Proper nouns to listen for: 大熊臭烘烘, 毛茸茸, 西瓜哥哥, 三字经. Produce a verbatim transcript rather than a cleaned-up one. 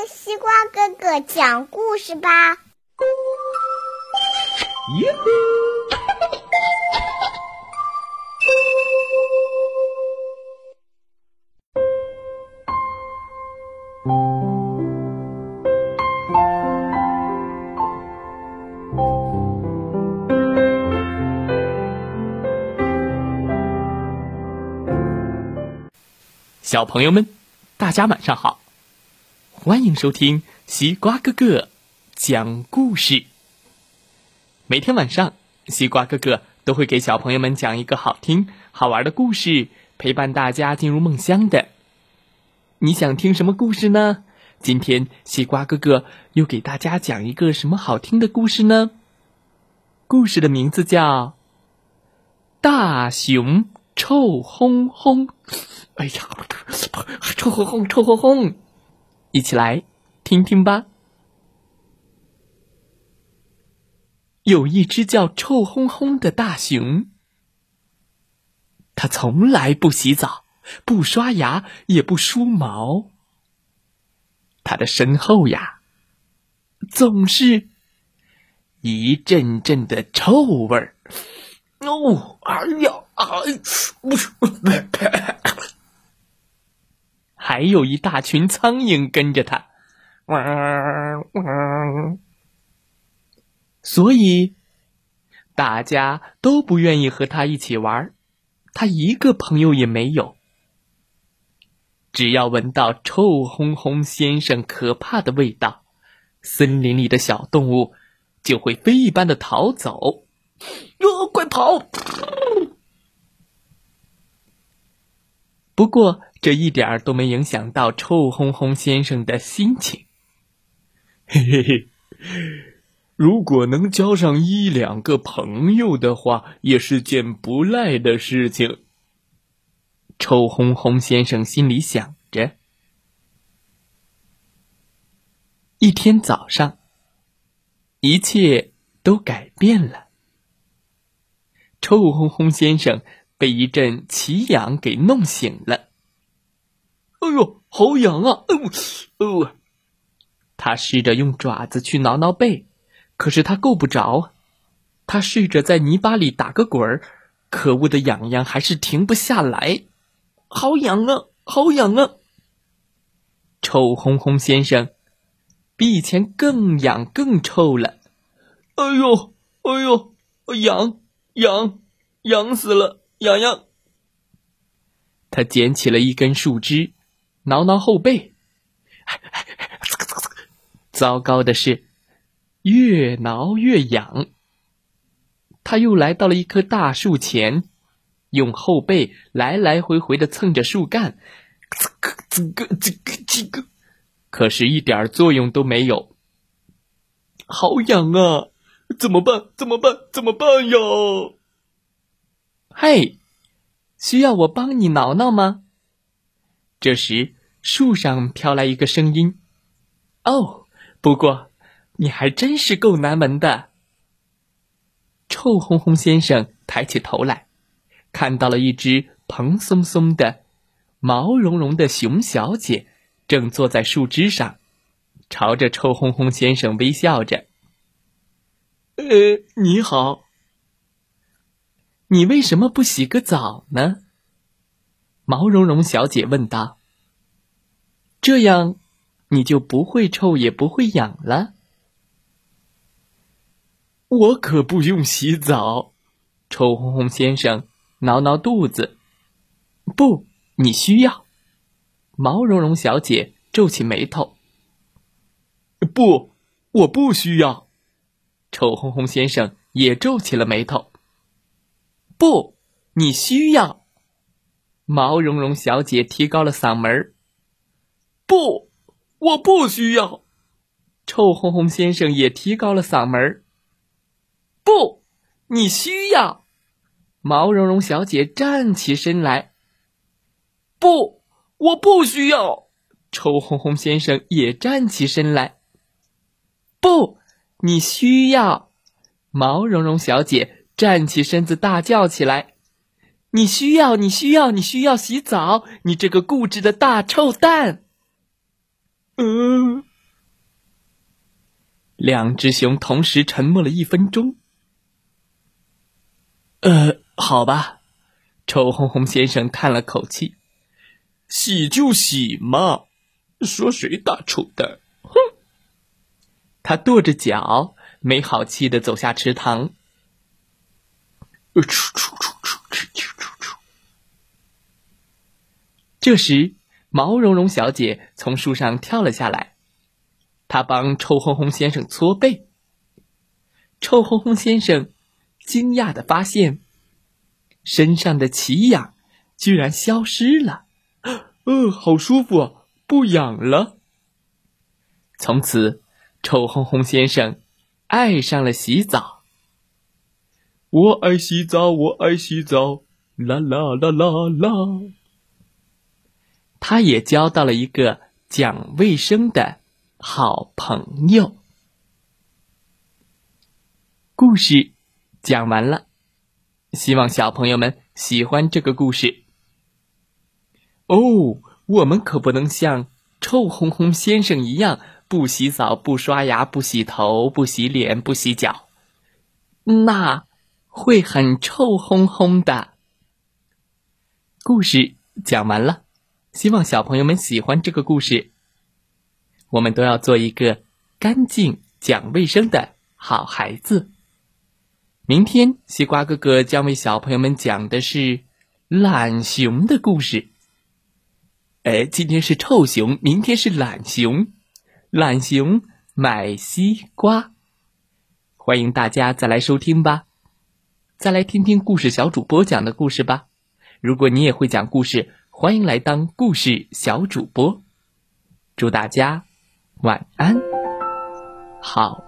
听西瓜哥哥讲故事吧。小朋友们，大家晚上好，欢迎收听西瓜哥哥讲故事。每天晚上，西瓜哥哥都会给小朋友们讲一个好听好玩的故事，陪伴大家进入梦乡的。你想听什么故事呢？今天西瓜哥哥又给大家讲一个什么好听的故事呢？故事的名字叫大熊臭烘烘。哎呀，臭烘烘，臭烘烘，一起来听听吧。有一只叫臭烘烘的大熊，它从来不洗澡，不刷牙，也不梳毛。它的身后呀，总是一阵阵的臭味儿。哦，哎呀，哎，还有一大群苍蝇跟着它，汪汪。所以大家都不愿意和他一起玩，他一个朋友也没有。只要闻到臭烘烘先生可怕的味道，森林里的小动物就会飞一般的逃走。哟、哦，快跑！不过这一点都没影响到臭烘烘先生的心情。嘿嘿嘿。如果能交上一两个朋友的话，也是件不赖的事情。臭烘烘先生心里想着。一天早上，一切都改变了。臭烘烘先生被一阵奇痒给弄醒了。哎呦，好痒啊！哎呦，哎呦！他试着用爪子去挠挠背。可是他够不着，他试着在泥巴里打个滚儿，可恶的痒痒还是停不下来。好痒啊，好痒啊！臭烘烘先生比以前更痒更臭了。哎呦，哎呦，痒痒痒死了，痒痒！他捡起了一根树枝，挠挠后背。糟糕的是，越挠越痒。他又来到了一棵大树前，用后背来来回回的蹭着树干，可是一点作用都没有。好痒啊，怎么办怎么办怎么办哟？嘿，需要我帮你挠挠吗？这时树上飘来一个声音，哦，不过你还真是够难闻的。臭烘烘先生抬起头来，看到了一只蓬松松的毛茸茸的熊小姐正坐在树枝上，朝着臭烘烘先生微笑着。呃，你好。你为什么不洗个澡呢？毛茸茸小姐问道。这样你就不会臭也不会痒了。我可不用洗澡。臭烘烘先生挠挠肚子。不，你需要。毛茸茸小姐皱起眉头。不，我不需要。臭烘烘先生也皱起了眉头。不，你需要。毛茸茸小姐提高了嗓门。不，我不需要。臭烘烘先生也提高了嗓门。不，你需要。毛茸茸小姐站起身来。不，我不需要。臭烘烘先生也站起身来。不，你需要。毛茸茸小姐站起身子大叫起来。你需要，你需要，你需要洗澡，你这个固执的大臭蛋。嗯、呃。两只熊同时沉默了一分钟。呃，好吧，臭烘烘先生叹了口气，洗就洗嘛，说谁大臭蛋，哼！他跺着脚，没好气地走下池塘。呃，出出出出出出出！这时，毛茸茸小姐从树上跳了下来，她帮臭烘烘先生搓背。臭烘烘先生惊讶地发现，身上的奇痒居然消失了。呃，好舒服啊，不痒了。从此，臭烘烘先生爱上了洗澡。我爱洗澡，我爱洗澡，啦啦啦啦啦。他也交到了一个讲卫生的好朋友。故事讲完了，希望小朋友们喜欢这个故事。哦，我们可不能像臭烘烘先生一样，不洗澡、不刷牙、不洗头、不洗脸、不洗脚，那会很臭烘烘的。故事讲完了，希望小朋友们喜欢这个故事。我们都要做一个干净、讲卫生的好孩子。明天，西瓜哥哥将为小朋友们讲的是懒熊的故事。哎，今天是臭熊，明天是懒熊。懒熊买西瓜，欢迎大家再来收听吧，再来听听故事小主播讲的故事吧。如果你也会讲故事，欢迎来当故事小主播。祝大家晚安，好